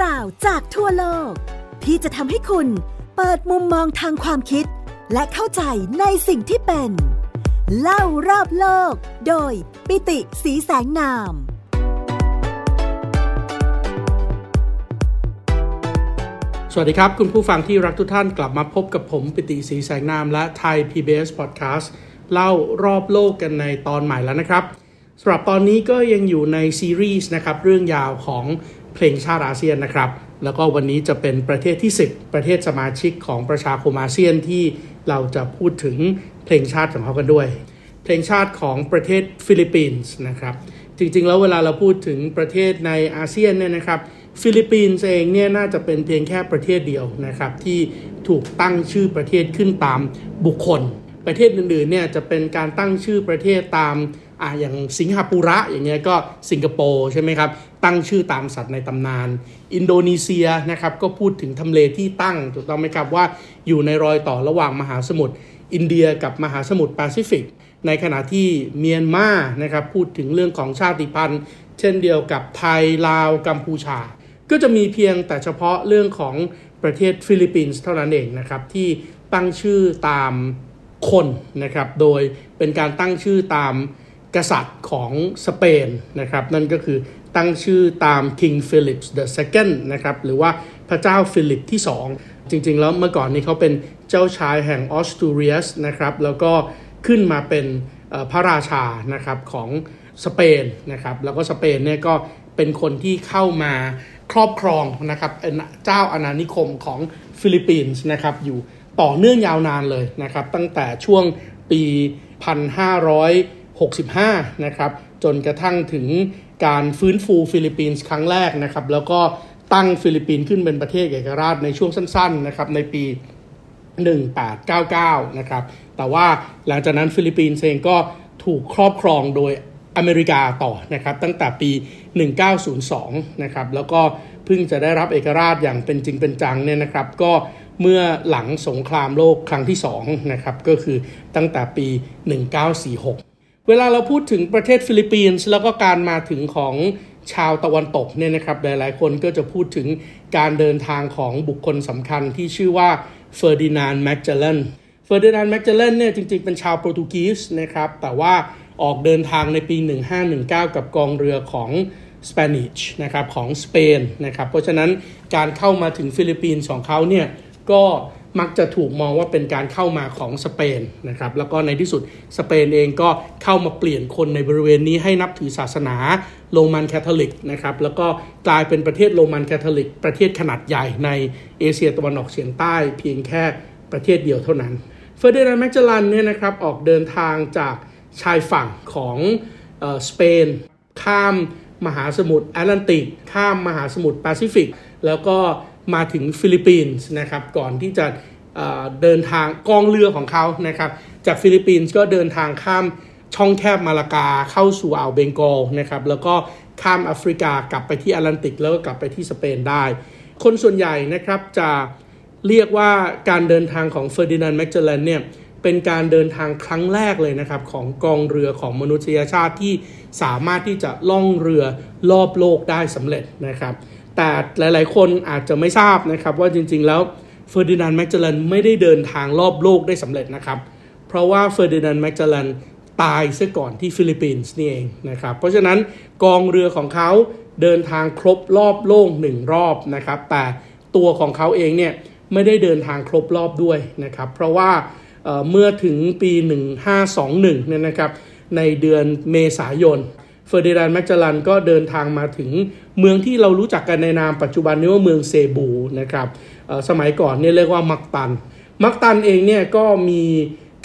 ราวจากทั่วโลกที่จะทำให้คุณเปิดมุมมองทางความคิดและเข้าใจในสิ่งที่เป็นเล่ารอบโลกโดยปิติสีแสงนามสวัสดีครับคุณผู้ฟังที่รักทุกท่านกลับมาพบกับผมปิติสีแสงนามและไทย PBS Podcast เล่ารอบโลกกันในตอนใหม่แล้วนะครับสำหรับตอนนี้ก็ยังอยู่ในซีรีส์นะครับเรื่องยาวของเพลงชาติอาเซียนนะครับแล้วก็วันนี้จะเป็นประเทศที่10ประเทศสมาชิกของประชาคมอาเซียนที่เราจะพูดถึงเพลงชาติของเขากันด้วยเพลงชาติของประเทศฟิลิปปินส์นะครับจริงๆแล้วเวลาเราพูดถึงประเทศในอาเซียนเนี่ยนะครับฟิลิปปินส์เองเนี่ยน่าจะเป็นเพียงแค่ประเทศเดียวนะครับที่ถูกตั้งชื่อประเทศขึ้นตามบุคคลประเทศอื่นๆเนี่ยจะเป็นการตั้งชื่อประเทศตามอย่างสิงหปุระอย่างเงี้ยก็สิงคโปร์ใช่ไหมครับตั้งชื่อตามสัตว์ในตำนานอินโดนีเซียนะครับก็พูดถึงทำเลที่ตั้งถูกต้องไหมครับว่าอยู่ในรอยต่อระหว่างมหาสมุทรอินเดียกับมหาสมุทรแปซิฟิกในขณะที่เมียนมานะครับพูดถึงเรื่องของชาติพันธุ์เช่นเดียวกับไทยลาวกัมพูชาก็จะมีเพียงแต่เฉพาะเรื่องของประเทศฟิลิปปินส์เท่านั้นเองนะครับที่ตั้งชื่อตามคนนะครับโดยเป็นการตั้งชื่อตามกษัตริย์ของสเปนนะครับนั่นก็คือตั้งชื่อตาม King Philip II นะครับหรือว่าพระเจ้าฟิลิปที่2จริงๆแล้วเมื่อก่อนนี้เขาเป็นเจ้าชายแห่งออสตูเรียสนะครับแล้วก็ขึ้นมาเป็นพระราชานะครับของสเปนนะครับแล้วก็สเปนเนี่ยก็เป็นคนที่เข้ามาครอบครองนะครับเจ้าอาณานิคมของฟิลิปปินส์นะครับอยู่ต่อเนื่องยาวนานเลยนะครับตั้งแต่ช่วงปี 1565 นะครับจนกระทั่งถึงการฟื้นฟูฟิลิปปินส์ครั้งแรกนะครับแล้วก็ตั้งฟิลิปปินส์ขึ้นเป็นประเทศเอกราชในช่วงสั้นๆนะครับในปี1899นะครับแต่ว่าหลังจากนั้นฟิลิปปินส์เองก็ถูกครอบครองโดยอเมริกาต่อนะครับตั้งแต่ปี1902นะครับแล้วก็เพิ่งจะได้รับเอกราชอย่างเป็นจริงเป็นจังเนี่ยนะครับก็เมื่อหลังสงครามโลกครั้งที่2นะครับก็คือตั้งแต่ปี1946เวลาเราพูดถึงประเทศฟิลิปปินส์แล้วก็การมาถึงของชาวตะวันตกเนี่ยนะครับหลายๆคนก็จะพูดถึงการเดินทางของบุคคลสำคัญที่ชื่อว่า Ferdinand Magellan Magellan เนี่ยจริงๆเป็นชาวโปรตุเกสนะครับแต่ว่าออกเดินทางในปี1519กับกองเรือของ Spanish นะครับของสเปนนะครับเพราะฉะนั้นการเข้ามาถึงฟิลิปปินส์ของเขาเนี่ยก็มักจะถูกมองว่าเป็นการเข้ามาของสเปนนะครับแล้วก็ในที่สุดสเปนเองก็เข้ามาเปลี่ยนคนในบริเวณนี้ให้นับถือศาสนาโรมันคาทอลิกนะครับแล้วก็กลายเป็นประเทศโรมันคาทอลิกประเทศขนาดใหญ่ในเอเชียตะวันออกเฉียงใต้เพียงแค่ประเทศเดียวเท่านั้นเฟอร์ดินานด์ แมกเจลลันเนี่ยนะครับออกเดินทางจากชายฝั่งของสเปนข้ามมหาสมุทรแอตแลนติกข้ามมหาสมุทรแปซิฟิกแล้วก็มาถึงฟิลิปปินส์นะครับก่อนที่จะเดินทางกองเรือของเขานะครับจากฟิลิปปินส์ก็เดินทางข้ามช่องแคบมาลากาเข้าสู่อ่าวเบงกอลนะครับแล้วก็ข้ามแอฟริกากลับไปที่แอตแลนติกแล้วก็กลับไปที่สเปนได้คนส่วนใหญ่นะครับจะเรียกว่าการเดินทางของเฟอร์ดินานด์ แมกเจลลันเนี่ยเป็นการเดินทางครั้งแรกเลยนะครับของกองเรือของมนุษยชาติที่สามารถที่จะล่องเรือรอบโลกได้สำเร็จนะครับแต่หลายๆคนอาจจะไม่ทราบนะครับว่าจริงๆแล้วเฟอร์ดินานด์ แมกเจลลันไม่ได้เดินทางรอบโลกได้สำเร็จนะครับเพราะว่าเฟอร์ดินานด์ แมกเจลลันตายซะก่อนที่ฟิลิปปินส์นี่เองนะครับเพราะฉะนั้นกองเรือของเขาเดินทางครบรอบโลก1รอบนะครับแต่ตัวของเขาเองเนี่ยไม่ได้เดินทางครบรอบด้วยนะครับเพราะว่าเมื่อถึงปี1521เนี่ยนะครับในเดือนเมษายนเฟอร์ดินานด์ แมกเจลลันก็เดินทางมาถึงเมืองที่เรารู้จักกันในนามปัจจุบันนี้ว่าเมืองเซบูนะครับสมัยก่อนเนี่ยเรียกว่ามักตันเองเนี่ยก็มี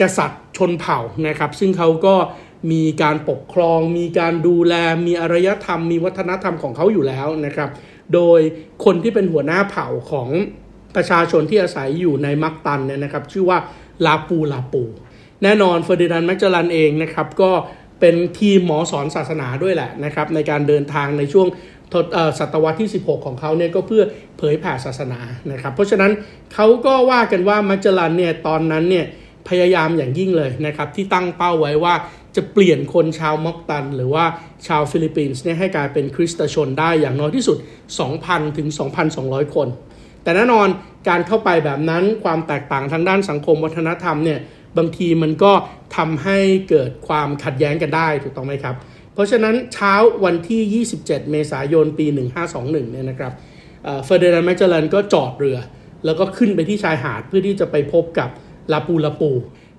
กษัตริย์ชนเผ่านะครับซึ่งเขาก็มีการปกครองมีการดูแลมีอารยธรรมมีวัฒนธรรมของเขาอยู่แล้วนะครับโดยคนที่เป็นหัวหน้าเผ่าของประชาชนที่อาศัยอยู่ในมักตันเนี่ยนะครับชื่อว่าLapu-Lapuแน่นอนเฟอร์ดินานด์ แมกเจลลันเองนะครับก็เป็นทีมหมอสอนศาสนาด้วยแหละนะครับในการเดินทางในช่วงศตวรรษที่16ของเขาเนี่ยก็เพื่อเผยแผ่ศาสนานะครับเพราะฉะนั้นเขาก็ว่ากันว่าแมกเจลลันเนี่ยตอนนั้นเนี่ยพยายามอย่างยิ่งเลยนะครับที่ตั้งเป้าไว้ว่า จะเปลี่ยนคนชาวม็อกตันหรือว่าชาวฟิลิปปินส์เนี่ยให้กลายเป็นคริสตชนได้อย่างน้อยที่สุด 2,000 ถึง 2,200 คนแต่แน่นอนการเข้าไปแบบนั้นความแตกต่างทางด้านสังคมวัฒนธรรมเนี่ยบางทีมันก็ทำให้เกิดความขัดแย้งกันได้ถูกต้องไหมครับเพราะฉะนั้นเช้าวันที่ 27 เมษายนปี 1521 เนี่ยนะครับFerdinand Magellan ก็จอดเรือแล้วก็ขึ้นไปที่ชายหาดเพื่อที่จะไปพบกับLapu-Lapu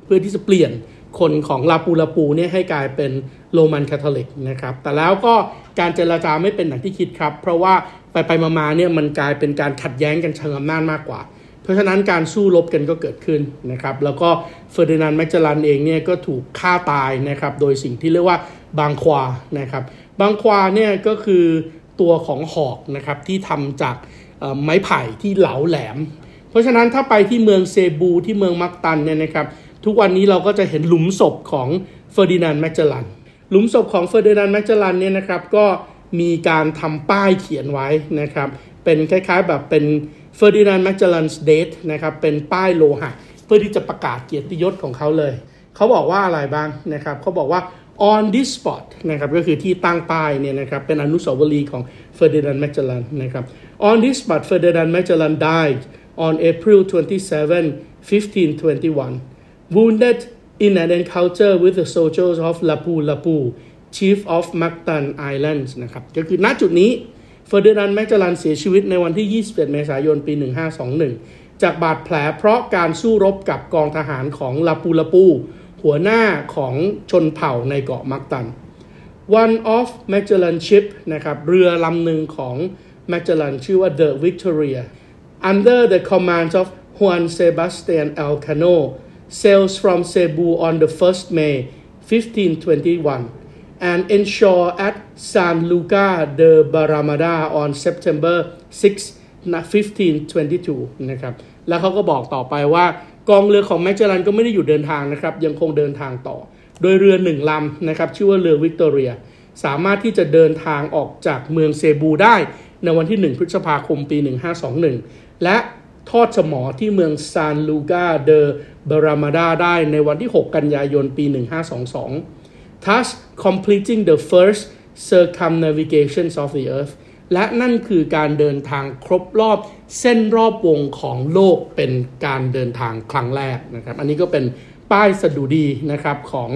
เพื่อที่จะเปลี่ยนคนของLapu-Lapuเนี่ยให้กลายเป็นโรมันคาทอลิกนะครับแต่แล้วก็การเจรจาไม่เป็นอย่างที่คิดครับเพราะว่าไปๆมาๆเนี่ยมันกลายเป็นการขัดแย้งกันเชิงอำนาจมากกว่าเพราะฉะนั้นการสู้รบกันก็เกิดขึ้นนะครับแล้วก็เฟอร์ดินานด์แมกเจลันเองเนี่ยก็ถูกฆ่าตายนะครับโดยสิ่งที่เรียกว่าบางควานะครับบางควาเนี่ยก็คือตัวของหอกนะครับที่ทำจากไม้ไผ่ที่เหลาแหลมเพราะฉะนั้นถ้าไปที่เมืองเซบูที่เมืองมักตันเนี่ยนะครับทุกวันนี้เราก็จะเห็นหลุมศพของเฟอร์ดินานด์แมกเจลันหลุมศพของเฟอร์ดินานด์แมกเจลันเนี่ยนะครับก็มีการทำป้ายเขียนไว้นะครับเป็นคล้ายๆแบบเป็นFerdinand Magellan's Date นะครับเป็นป้ายโลหะเพื่อที่จะประกาศเกียรติยศของเขาเลยเขาบอกว่าอะไรบ้างนะครับเขาบอกว่า on this spot นะครับก็คือที่ตั้งป้ายเนี่ยนะครับเป็นอนุสาวรีย์ของ Ferdinand Magellan นะครับ on this spot Ferdinand Magellan died on April 27, 1521 wounded in an encounter with the soldiers of Lapu-Lapu chief of Mactan Islands นะครับก็คือณจุดนี้เฟอร์ดินานด์แมกเจลันเสียชีวิตในวันที่ 27 เมษายน ปี 1521 จากบาดแผลเพราะการสู้รบกับกองทหารของLapu-Lapuหัวหน้าของชนเผ่าในเกาะมักตัน One of Magellan ship นะครับเรือลำหนึ่งของแมกเจลันชื่อว่า The Victoria under the command of Juan Sebastian Elcano sails from Cebu on the 1st May 1521and ensure at San Luca de Barrameda on September 6, 1522 นะครับแล้วเขาก็บอกต่อไปว่ากองเรือของแมกเจลันก็ไม่ได้หยุดเดินทางนะครับยังคงเดินทางต่อโดยเรือหนึ่งลำนะครับชื่อว่าเรือวิกตอเรียสามารถที่จะเดินทางออกจากเมืองเซบูได้ในวันที่ 1 พฤษภาคม ปี 1521 และทอดสมอที่เมืองซานลูกาเดบารามาดาได้ในวันที่ 6 กันยายน ปี 1522thus completing the first circumnavigations of the earth และนั่นคือการเดินทางครบรอบเส้นรอบวงของโลกเป็นการเดินทางครั้งแรกนะครับอันนี้ก็เป็นป้ายสดุดีนะครับของ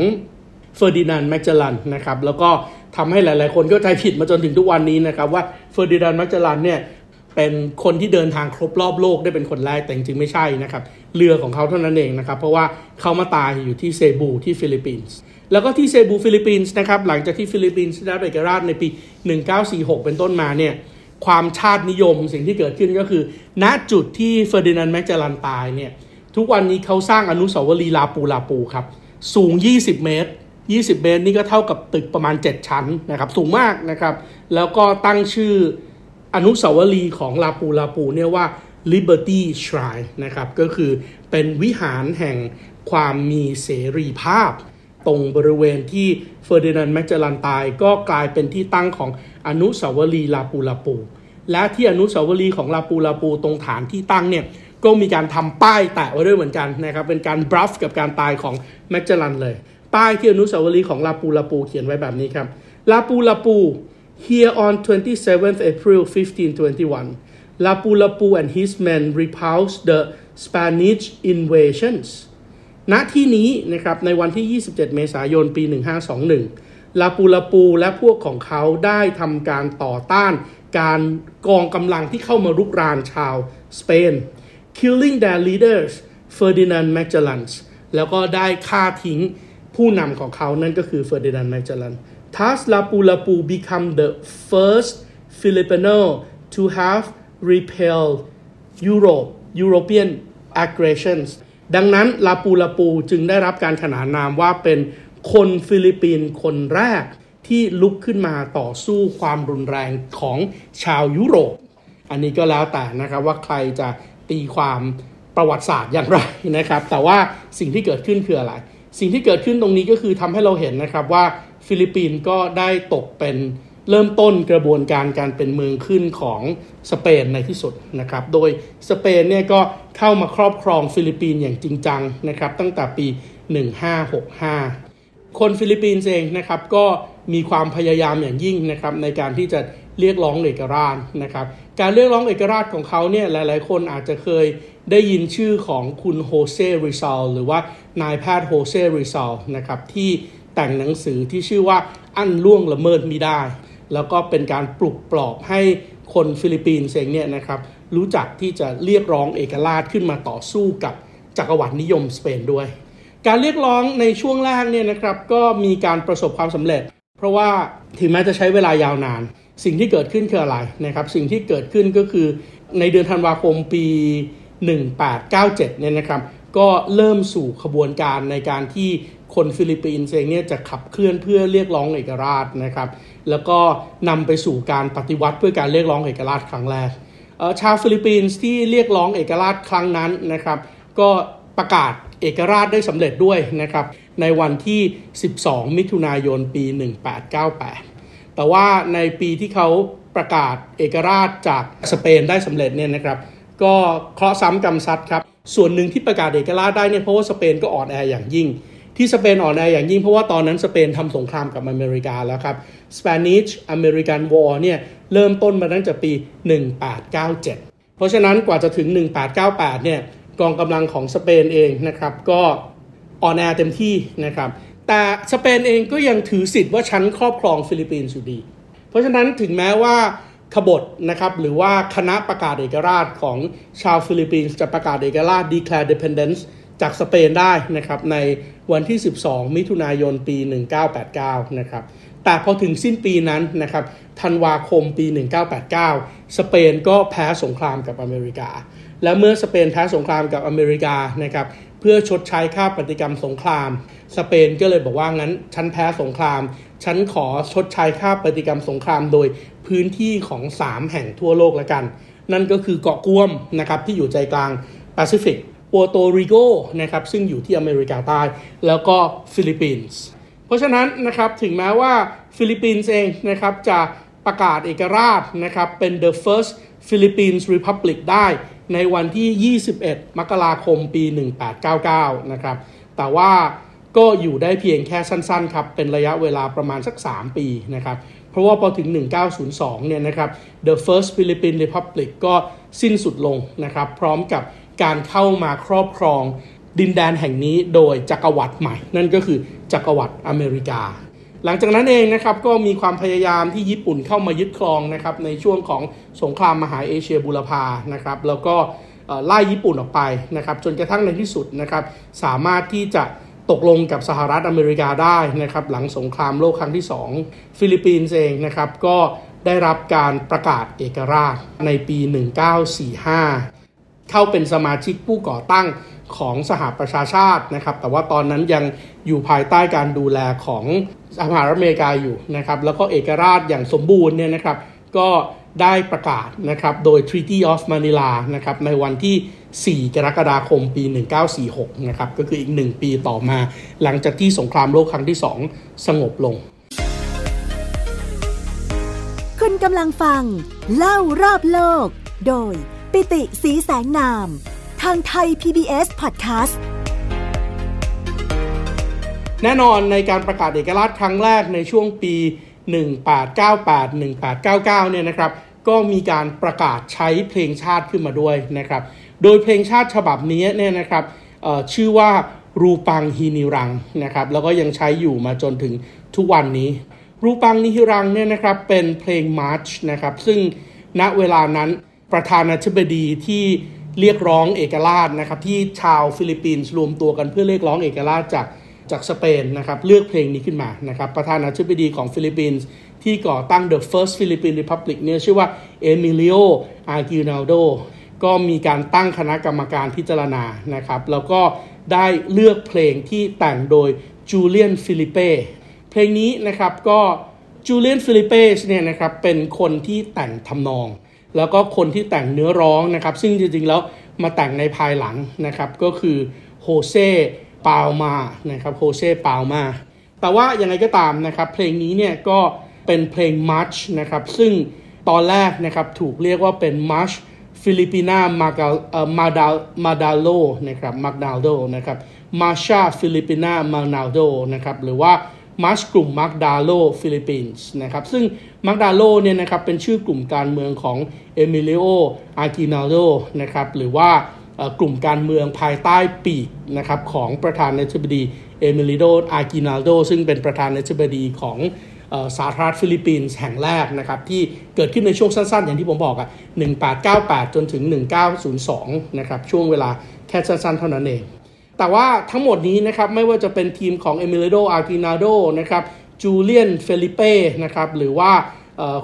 เฟอร์ดินานด์แมกเจลันนะครับแล้วก็ทำให้หลายๆคนเข้าใจผิดมาจนถึงทุกวันนี้นะครับว่าเฟอร์ดินานด์แมกเจลันเนี่ยเป็นคนที่เดินทางครบรอบโลกได้เป็นคนแรกแต่จริงๆไม่ใช่นะครับเรือของเขาเท่านั้นเองนะครับเพราะว่าเขามาตายอยู่ที่เซบูที่ฟิลิปปินส์แล้วก็ที่เซบูฟิลิปปินส์นะครับหลังจากที่ฟิลิปปินส์ได้รับเอกราชในปี 1946 เป็นต้นมาเนี่ยความชาตินิยมสิ่งที่เกิดขึ้นก็คือณจุดที่เฟอร์ดินานด์แมกเจลันตายเนี่ยทุกวันนี้เขาสร้างอนุสาวรีย์ลาปูลาปูครับสูง20 เมตรนี่ก็เท่ากับตึกประมาณ7ชั้นนะครับสูงมากนะครับแล้วก็ตั้งชื่ออนุสาวรีย์ของลาปูลาปูเนี่ยว่า Liberty Shrine นะครับก็คือเป็นวิหารแห่งความมีเสรีภาพตรงบริเวณที่เฟอร์ดินานด์แมกเจลันตายก็กลายเป็นที่ตั้งของอนุสาวรีย์ลาปูลาปูและที่อนุสาวรีย์ของลาปูลาปูตรงฐานที่ตั้งเนี่ยก็มีการทำป้ายแตะไว้ด้วยเหมือนกันนะครับเป็นการบลัฟกับการตายของแมกเจลันเลยป้ายที่อนุสาวรีย์ของลาปูลาปูเขียนไว้แบบนี้ครับลาปูลาปู here on 27th April 1521 Lapu-Lapu and his men repulsed the Spanish invasionsณที่นี้นะครับในวันที่ 27 เมษายน ปี 1521 ลาปูลาปูและพวกของเขาได้ทำการต่อต้านการกองกำลังที่เข้ามารุกรานชาวสเปน killing their leaders Ferdinand Magellan แล้วก็ได้ฆ่าทิ้งผู้นำของเขานั่นก็คือ Ferdinand Magellan thus Lapu-Lapu become the first Filipino to have repelled European aggressionsดังนั้นลาปูลาปูจึงได้รับการขนานนามว่าเป็นคนฟิลิปปินส์คนแรกที่ลุกขึ้นมาต่อสู้ความรุนแรงของชาวยุโรปอันนี้ก็แล้วแต่นะครับว่าใครจะตีความประวัติศาสตร์อย่างไรนะครับแต่ว่าสิ่งที่เกิดขึ้นคืออะไรสิ่งที่เกิดขึ้นตรงนี้ก็คือทำให้เราเห็นนะครับว่าฟิลิปปินส์ก็ได้ตกเป็นเริ่มต้นกระบวนการเป็นเมืองขึ้นของสเปนในที่สุดนะครับโดยสเปนเนี่ยก็เข้ามาครอบครองฟิลิปปินส์อย่างจริงจังนะครับตั้งแต่ปี 1565 คนฟิลิปปินส์เองนะครับก็มีความพยายามอย่างยิ่งนะครับในการที่จะเรียกร้องเอกราชนะครับการเรียกร้องเอกราชของเขาเนี่ยหลายๆคนอาจจะเคยได้ยินชื่อของคุณโฮเซ่ริซัลหรือว่านายแพทย์โฮเซ่ริซัลนะครับที่แต่งหนังสือที่ชื่อว่าอั้นล่วงละเมิดมิได้แล้วก็เป็นการปลุกปลอบให้คนฟิลิปปินส์เองเนี่ยนะครับรู้จักที่จะเรียกร้องเอกราชขึ้นมาต่อสู้กับจักรวรรดินิยมสเปนด้วยการเรียกร้องในช่วงแรกเนี่ยนะครับก็มีการประสบความสำเร็จเพราะว่าถึงแม้จะใช้เวลายาวนานสิ่งที่เกิดขึ้นคืออะไรนะครับสิ่งที่เกิดขึ้นก็คือในเดือนธันวาคมปี1897เนี่ยนะครับก็เริ่มสู่ขบวนการในการที่คนฟิลิปปินส์เองเนี่ยจะขับเคลื่อนเพื่อเรียกร้องเอกราชนะครับแล้วก็นำไปสู่การปฏิวัติเพื่อการเรียกร้องเอกราชครั้งแรกชาวฟิลิปปินส์ที่เรียกร้องเอกราชครั้งนั้นนะครับก็ประกาศเอกราชได้สำเร็จด้วยนะครับในวันที่12มิถุนายนปี1898แต่ว่าในปีที่เขาประกาศเอกราชจากสเปนได้สำเร็จเนี่ยนะครับก็เคราะห์ซ้ำกรรมซัดครับส่วนหนึ่งที่ประกาศเอกราชได้เนี่ยเพราะว่าสเปนก็อ่อนแออย่างยิ่งที่สเปนอ่อนแออย่างยิ่งเพราะว่าตอนนั้นสเปนทำสงครามกับอเมริกาแล้วครับ Spanish American War เนี่ยเริ่มต้นมาตั้งแต่ปี1897เพราะฉะนั้นกว่าจะถึง1898เนี่ยกองกำลังของสเปนเองนะครับก็อ่อนแอเต็มที่นะครับแต่สเปนเองก็ยังถือสิทธิ์ว่าฉันครอบครองฟิลิปปินส์อยู่ดีเพราะฉะนั้นถึงแม้ว่าขบฏนะครับหรือว่าคณะประกาศเอกราชของชาวฟิลิปปินส์จะประกาศเอกราช Declare Independence จากสเปนได้นะครับในวันที่12มิถุนายนปี1989นะครับแต่พอถึงสิ้นปีนั้นนะครับธันวาคมปี1989สเปนก็แพ้สงครามกับอเมริกาและเมื่อสเปนแพ้สงครามกับอเมริกานะครับเพื่อชดใช้ค่าปฏิกรรมสงครามสเปนก็เลยบอกว่างั้นฉันแพ้สงครามฉันขอชดใช้ค่าปฏิกรรมสงครามโดยพื้นที่ของ3แห่งทั่วโลกละกันนั่นก็คือเกาะกวมนะครับที่อยู่ใจกลางแปซิฟิกปัวโตริโกนะครับซึ่งอยู่ที่อเมริกาใต้แล้วก็ฟิลิปปินส์เพราะฉะนั้นนะครับถึงแม้ว่าฟิลิปปินส์เองนะครับจะประกาศเอกราชนะครับเป็น The First Philippines Republic ได้ในวันที่21มกราคมปี1899นะครับแต่ว่าก็อยู่ได้เพียงแค่สั้นๆครับเป็นระยะเวลาประมาณสัก3ปีนะครับเพราะว่าพอถึง1902เนี่ยนะครับ The First Philippine Republic ก็สิ้นสุดลงนะครับพร้อมกับการเข้ามาครอบครองดินแดนแห่งนี้โดยจักรวรรดิใหม่นั่นก็คือจักรวรรดิอเมริกาหลังจากนั้นเองนะครับก็มีความพยายามที่ญี่ปุ่นเข้ามายึดครองนะครับในช่วงของสงครามมหาเอเชียบูรพานะครับแล้วก็ไล่ญี่ปุ่นออกไปนะครับจนกระทั่งในที่สุดนะครับสามารถที่จะตกลงกับสหรัฐอเมริกาได้นะครับหลังสงครามโลกครั้งที่2ฟิลิปปินส์เองนะครับก็ได้รับการประกาศเอกราชในปี1945เข้าเป็นสมาชิกผู้ก่อตั้งของสหประชาชาตินะครับแต่ว่าตอนนั้นยังอยู่ภายใต้การดูแลของสหรัฐอเมริกาอยู่นะครับแล้วก็เอกราชอย่างสมบูรณ์เนี่ยนะครับก็ได้ประกาศนะครับโดย Treaty of Manila นะครับในวันที่4กรกฎาคมปี1946นะครับก็คืออีก1ปีต่อมาหลังจากที่สงครามโลกครั้งที่2สงบลงคุณกำลังฟังเล่ารอบโลกโดยปิติสีแสงนามทางไทย PBS Podcast แน่นอนในการประกาศเอกราชครั้งแรกในช่วงปี1898-1899เนี่ยนะครับก็มีการประกาศใช้เพลงชาติขึ้นมาด้วยนะครับโดยเพลงชาติฉบับนี้เนี่ยนะครับชื่อว่ารูปังฮินิรังนะครับแล้วก็ยังใช้อยู่มาจนถึงทุกวันนี้รูปังฮินิรังเนี่ยนะครับเป็นเพลงมาร์ชนะครับซึ่งณเวลานั้นประธานาธิบดีที่เรียกร้องเอกราชนะครับที่ชาวฟิลิปปินส์รวมตัวกันเพื่อเรียกร้องเอกราชจากสเปนนะครับเลือกเพลงนี้ขึ้นมานะครับประธานาธิบดีของฟิลิปปินส์ที่ก่อตั้ง The First Philippine Republic เนี่ยชื่อว่าเอมิลิโออากินาลโดก็มีการตั้งคณะกรรมการพิจารณานะครับแล้วก็ได้เลือกเพลงที่แต่งโดยจูเลียนฟิลิเป้เพลงนี้นะครับก็จูเลียนฟิลิเป้เนี่ยนะครับเป็นคนที่แต่งทำนองแล้วก็คนที่แต่งเนื้อร้องนะครับซึ่งจริงๆแล้วมาแต่งในภายหลังนะครับก็คือโฮเซ่ปาลมานะครับโฮเซ่ปาลมาแต่ว่ายังไงก็ตามนะครับเพลงนี้เนี่ยก็เป็นเพลงมาร์ชนะครับซึ่งตอนแรกนะครับถูกเรียกว่าเป็นมาร์ชฟิลิปินามาดาโลนะครับ มาชาฟิลิปินามานาโดนะครับหรือว่ามาร์ชกลุ่มมาร์กดาโลฟิลิปปินส์นะครับซึ่งมาร์กดาโลเนี่ยนะครับเป็นชื่อกลุ่มการเมืองของเอมิเลโออาร์กินาโดนะครับหรือว่ากลุ่มการเมืองภายใต้ปีกนะครับของประธานาธิบดีเอมิเลโออาร์กินาโดซึ่งเป็นประธานาธิบดีของสาธารณรัฐฟิลิปปินส์แห่งแรกนะครับที่เกิดขึ้นในช่วงสั้นๆอย่างที่ผมบอกอ่ะ1898จนถึง1902นะครับช่วงเวลาแค่สั้นๆเท่านั้นเองแต่ว่าทั้งหมดนี้นะครับไม่ว่าจะเป็นทีมของเอมิเลโดอากินาโดนะครับจูเลียนเฟลิเป้นะครับหรือว่า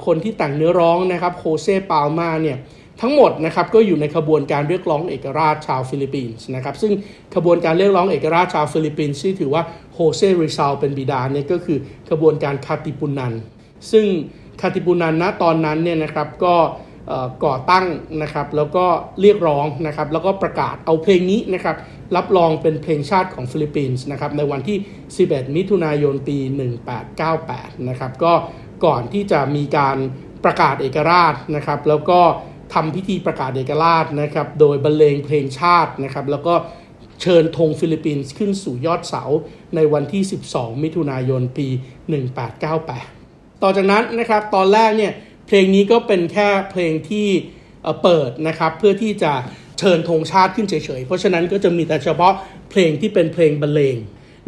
คนที่แต่งเนื้อร้องนะครับโคเซปาลมาเนี่ยทั้งหมดนะครับก็อยู่ในขบวนการเรียกร้องเอกราชชาวฟิลิปปินส์นะครับซึ่งขบวนการเรียกร้องเอกราชชาวฟิลิปปินส์ที่ถือว่าโฮเซริซาลเป็นบิดาเนี่ยก็คือขบวนการคาติปุนันซึ่งคาติปุนันณตอนนั้นเนี่ยนะครับก็ก่อตั้งนะครับแล้วก็เรียกร้องนะครับแล้วก็ประกาศเอาเพลงนี้นะครับรับรองเป็นเพลงชาติของฟิลิปปินส์นะครับในวันที่11มิถุนายนปี1898นะครับก็ก่อนที่จะมีการประกาศเอกราชนะครับแล้วก็ทำพิธีประกาศเอกราชนะครับโดยบรรเลงเพลงชาตินะครับแล้วก็เชิญธงฟิลิปปินส์ขึ้นสู่ยอดเสาในวันที่12มิถุนายนปี1898ต่อจากนั้นนะครับตอนแรกเนี่ยเพลงนี้ก็เป็นแค่เพลงที่เปิดนะครับเพื่อที่จะเชิญธงชาติขึ้นเฉยๆเพราะฉะนั้นก็จะมีแต่เฉพาะเพลงที่เป็นเพลงบรรเลง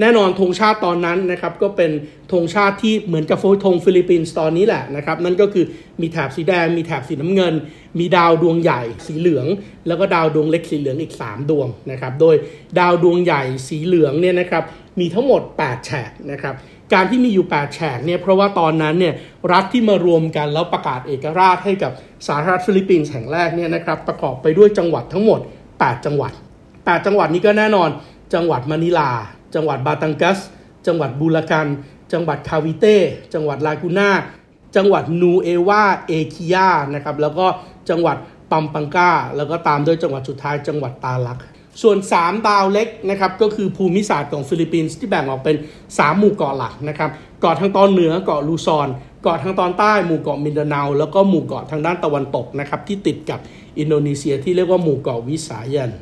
แน่นอนธงชาติตอนนั้นนะครับก็เป็นธงชาติที่เหมือนกับธงฟิลิปปินส์ตอนนี้แหละนะครับนั่นก็คือมีแถบสีแดงมีแถบสีน้ำเงินมีดาวดวงใหญ่สีเหลืองแล้วก็ดาวดวงเล็กสีเหลืองอีก3ดวงนะครับโดยดาวดวงใหญ่สีเหลืองเนี่ยนะครับมีทั้งหมด8แฉกนะครับการที่มีอยู่8แฉกเนี่ยเพราะว่าตอนนั้นเนี่ยรัฐที่มารวมกันแล้วประกาศเอกราชให้กับสาธารณรัฐฟิลิปปินส์แห่งแรกเนี่ยนะครับประกอบไปด้วยจังหวัดทั้งหมด8จังหวัด8จังหวัดนี้ก็แน่นอนจังหวัดมะนิลาจังหวัดบาตังกัสจังหวัดบูลากันจังหวัดคาวิเต้จังหวัดลากูน่าจังหวัดนูเอวาเอคิยานะครับแล้วก็จังหวัดปัมปังกาแล้วก็ตามด้วยจังหวัดสุดท้ายจังหวัดตาลักส่วน3ดาวเล็กนะครับก็คือภูมิศาสตร์ของฟิลิปปินส์ที่แบ่งออกเป็น3หมู่เกาะหลักนะครับเกาะทางตอนเหนือเกาะลูซอนเกาะทางตอนใต้หมู่เกาะมินดาเนาแล้วก็หมู่เกาะทางด้านตะวันตกนะครับที่ติดกับอินโดนีเซียที่เรียกว่าหมู่เกาะวิสายัน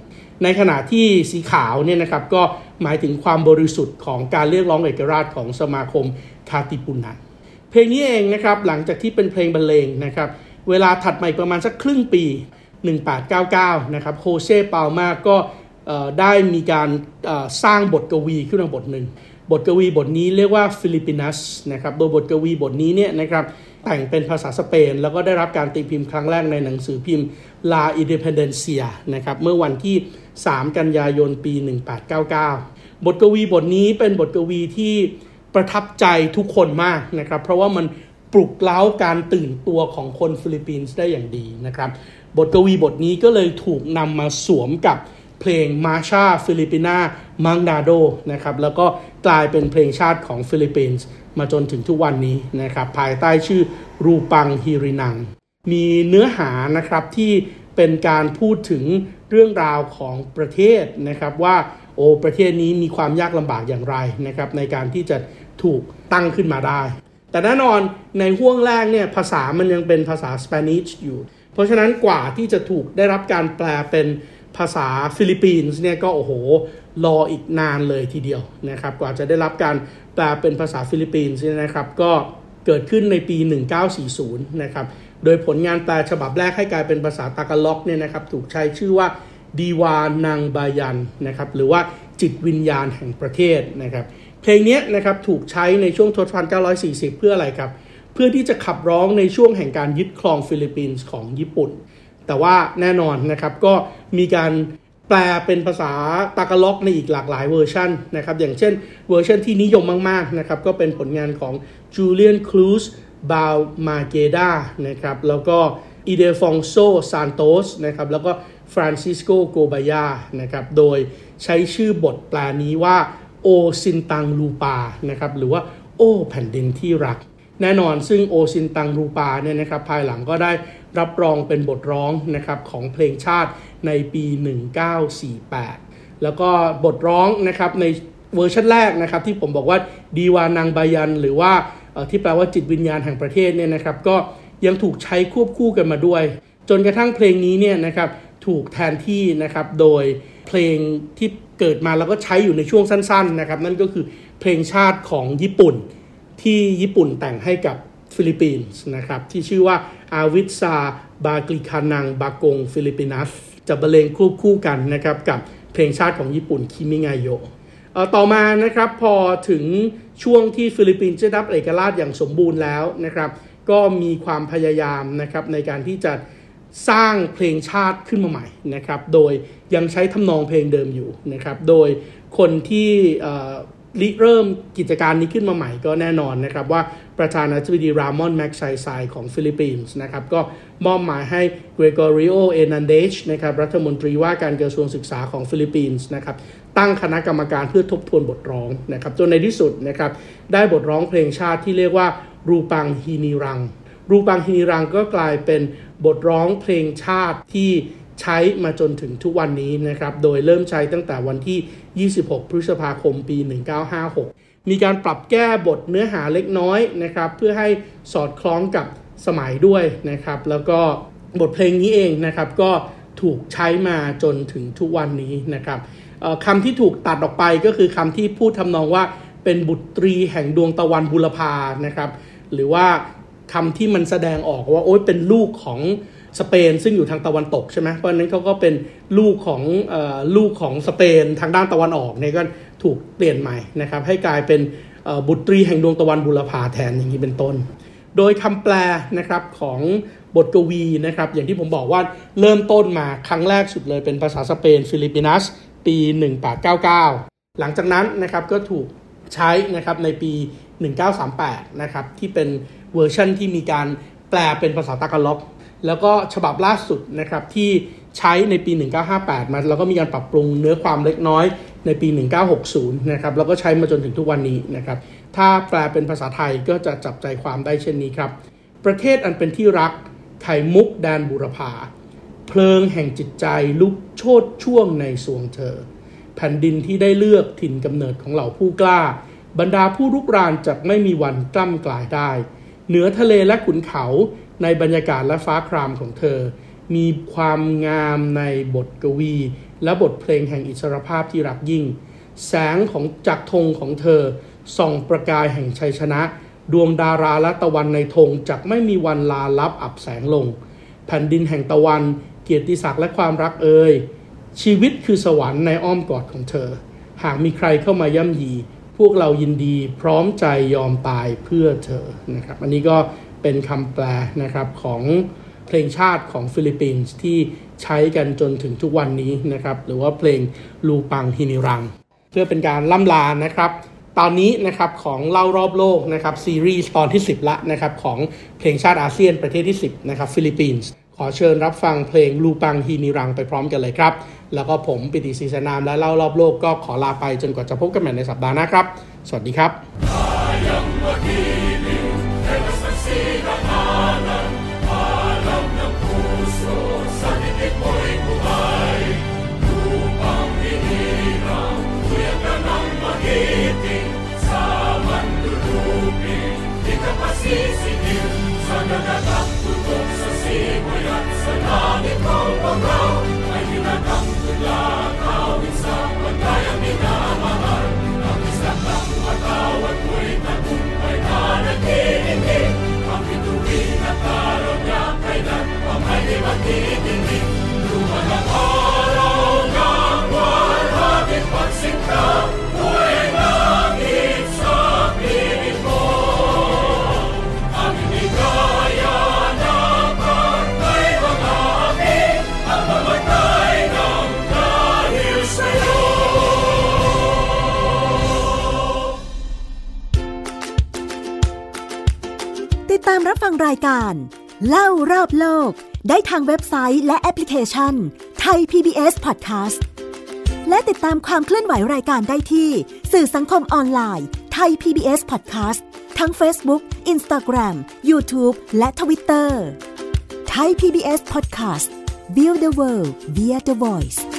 ในขณะที่สีขาวเนี่ยนะครับก็หมายถึงความบริสุทธิ์ของการเรียกร้องเอกราชของสมาคมคาติปุนันเพลงนี้เองนะครับหลังจากที่เป็นเพลงบรรเลงนะครับเวลาถัดมาประมาณสักครึ่งปี1899นะครับโฮเซปาลมาก็ได้มีการสร้างบทกวีขึ้นมาบทหนึ่งบทกวีบทนี้เรียกว่าฟิลิปปินัสนะครับโดยบทกวีบทนี้เนี่ยนะครับแต่งเป็นภาษาสเปนแล้วก็ได้รับการตีพิมพ์ครั้งแรกในหนังสือพิมพ์ลาอินดิเพนเดนเซียนะครับเมื่อวันที่3กันยายนปี1899บทกวีบทนี้เป็นบทกวีที่ประทับใจทุกคนมากนะครับเพราะว่ามันปลุกเร้าการตื่นตัวของคนฟิลิปปินส์ได้อย่างดีนะครับบทกวีบทนี้ก็เลยถูกนำมาสวมกับเพลงมาชาฟิลิปินามังดาโดนะครับแล้วก็กลายเป็นเพลงชาติของฟิลิปปินส์มาจนถึงทุกวันนี้นะครับภายใต้ชื่อรูปังฮิรินังมีเนื้อหานะครับที่เป็นการพูดถึงเรื่องราวของประเทศนะครับว่าประเทศนี้มีความยากลำบากอย่างไรนะครับในการที่จะถูกตั้งขึ้นมาได้แต่แน่นอนในห่วงแรกเนี่ยภาษามันยังเป็นภาษาสเปนิชอยู่เพราะฉะนั้นกว่าที่จะถูกได้รับการแปลเป็นภาษาฟิลิปปินส์เนี่ยก็รออีกนานเลยทีเดียวนะครับกว่าจะได้รับการแปลเป็นภาษาฟิลิปปินส์เนี่ยนะครับก็เกิดขึ้นในปี1940นะครับโดยผลงานแปลฉบับแรกให้กลายเป็นภาษาตากาล็อกเนี่ยนะครับถูกใช้ชื่อว่าดีวานังบายันนะครับหรือว่าจิตวิญญาณแห่งประเทศนะครับเพลงนี้นะครับถูกใช้ในช่วงทศวรรษ1940เพื่ออะไรครับเพื่อที่จะขับร้องในช่วงแห่งการยึดครองฟิลิปปินส์ของญี่ปุ่นแต่ว่าแน่นอนนะครับก็มีการแปลเป็นภาษาตากาล็อกในอีกหลากหลายเวอร์ชันนะครับอย่างเช่นเวอร์ชันที่นิยมมากๆนะครับก็เป็นผลงานของจูเลียนคลูสบาวมาเกดานะครับแล้วก็อิเดฟองโซซานโตสนะครับแล้วก็ฟรานซิสโกโกบายานะครับโดยใช้ชื่อบทแปลนี้ว่าโอซินตังรูปานะครับหรือว่าโอแผ่นดินที่รักแน่นอนซึ่งโอซินตังรูปาเนี่ยนะครับภายหลังก็ได้รับรองเป็นบทร้องนะครับของเพลงชาติในปี1948แล้วก็บทร้องนะครับในเวอร์ชันแรกนะครับที่ผมบอกว่าดีวานังบายันหรือว่าที่แปลว่าจิตวิญญาณแห่งประเทศเนี่ยนะครับก็ยังถูกใช้ควบคู่กันมาด้วยจนกระทั่งเพลงนี้เนี่ยนะครับถูกแทนที่นะครับโดย เพลงที่เกิดมาแล้วก็ใช้อยู่ในช่วงสั้นๆนะครับนั่นก็คือเพลงชาติของญี่ปุ่นที่ญี่ปุ่นแต่งให้กับฟิลิปปินส์นะครับที่ชื่อว่าอาวิซาบากลิคานังบากงฟิลิปปินัสจะบรรเลงควบคู่กันนะครับกับเพลงชาติของญี่ปุ่นคิมิไงโยต่อมานะครับพอถึงช่วงที่ฟิลิปปินส์ได้รับเอกราชอย่างสมบูรณ์แล้วนะครับก็มีความพยายามนะครับในการที่จะสร้างเพลงชาติขึ้นมาใหม่นะครับโดยยังใช้ทำนองเพลงเดิมอยู่นะครับโดยคนที่ริเริ่มกิจการนี้ขึ้นมาใหม่ก็แน่นอนนะครับว่าประธานาธิบดีรามอนแม็กไซไซของฟิลิปปินส์นะครับก็มอบหมายให้เกรโกริโอเอนันเดชนะครับรัฐมนตรีว่าการกระทรวงศึกษาของฟิลิปปินส์นะครับตั้งคณะกรรมการเพื่อทบทวนบทร้องนะครับจนในที่สุดนะครับได้บทร้องเพลงชาติที่เรียกว่ารูปังฮีนีรังรูปังฮีนีรังก็กลายเป็นบทร้องเพลงชาติที่ใช้มาจนถึงทุกวันนี้นะครับโดยเริ่มใช้ตั้งแต่วันที่26พฤษภาคมปี1956มีการปรับแก้บทเนื้อหาเล็กน้อยนะครับเพื่อให้สอดคล้องกับสมัยด้วยนะครับแล้วก็บทเพลงนี้เองนะครับก็ถูกใช้มาจนถึงทุกวันนี้นะครับคำที่ถูกตัดออกไปก็คือคำที่พูดทำนองว่าเป็นบุตรีแห่งดวงตะวันบุรพานะครับหรือว่าคำที่มันแสดงออกว่าโอ๊ยเป็นลูกของสเปนซึ่งอยู่ทางตะวันตกใช่ไหมเพราะนั้นเขาก็เป็นลูกของสเปนทางด้านตะวันออกเนี่ยก็ถูกเปลี่ยนใหม่นะครับให้กลายเป็นบุตรีแห่งดวงตะวันบุรพาแทนอย่างนี้เป็นต้นโดยคำแปลนะครับของบทกวีนะครับอย่างที่ผมบอกว่าเริ่มต้นมาครั้งแรกสุดเลยเป็นภาษาสเปนฟิลิปปินัสปี1899หลังจากนั้นนะครับก็ถูกใช้นะครับในปี1938นะครับที่เป็นเวอร์ชันที่มีการแปลเป็นภาษาตากาล็อกแล้วก็ฉบับล่าสุดนะครับที่ใช้ในปี1958มาแล้วก็มีการปรับปรุงเนื้อความเล็กน้อยในปี1960นะครับแล้วก็ใช้มาจนถึงทุกวันนี้นะครับถ้าแปลเป็นภาษาไทยก็จะจับใจความได้เช่นนี้ครับประเทศอันเป็นที่รักไข่มุกแดนบุรพาเพลิงแห่งจิตใจลุกโชติช่วงในสวงเธอแผ่นดินที่ได้เลือกถิ่นกำเนิดของเหล่าผู้กล้าบรรดาผู้รุกรานจะไม่มีวันกล้ำกลายได้เหนือทะเลและขุนเขาในบรรยากาศและฟ้าครามของเธอมีความงามในบทกวีและบทเพลงแห่งอิสรภาพที่รักยิ่งแสงของจากธงของเธอส่องประกายแห่งชัยชนะดวงดาราและตะวันในธงจะไม่มีวันลาลับอับแสงลงแผ่นดินแห่งตะวันเกียรติศักดิ์และความรักเอ่ยชีวิตคือสวรรค์ในอ้อมกอดของเธอหากมีใครเข้ามาย่ำยีพวกเรายินดีพร้อมใจยอมตายเพื่อเธอนะครับอันนี้ก็เป็นคำแปลนะครับของเพลงชาติของฟิลิปปินส์ที่ใช้กันจนถึงทุกวันนี้นะครับหรือว่าเพลงลูปังฮินิรังเพื่อเป็นการล่ำลานะครับตอนนี้นะครับของเล่ารอบโลกนะครับซีรีส์ตอนที่10ละนะครับของเพลงชาติอาเซียนประเทศที่10นะครับฟิลิปปินส์ขอเชิญรับฟังเพลงลูปังฮีนิรังไปพร้อมกันเลยครับแล้วก็ผมปิติศรีสนามและเล่ารอบโลกก็ขอลาไปจนกว่าจะพบกันใหม่ในสัปดาห์หน้าครับสวัสดีครับBuyan sa langit pangparaw ay hinagangtulad awit sa pagkayang minamahal ang isang pagpatawad mo'y tagumpay na nagkiligid ang bituin at araw niya kailan ang may di magtitinig lumalang araw ng warhagit pagsingka mo'y langit sa pinig mo ang inigayaตามรับฟังรายการเล่ารอบโลกได้ทางเว็บไซต์และแอปพลิเคชันไทย PBS Podcast และติดตามความเคลื่อนไหวรายการได้ที่สื่อสังคมออนไลน์ไทย PBS Podcast ทั้ง Facebook, Instagram, YouTube และ Twitter ไทย PBS Podcast Build the World via the Voice